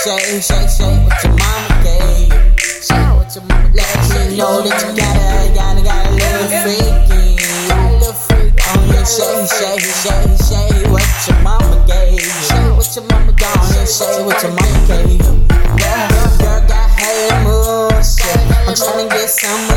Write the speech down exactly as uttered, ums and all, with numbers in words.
Say, say, say what your mama gave. Say what your mama gave. Let me know that you gotta, gotta, gotta live freaky. Oh yeah, say, say, say, say what your mama gave. Say what your mama gave. Oh yeah, say what your mama gave. Girl, girl got hella moves. I'm tryna get some.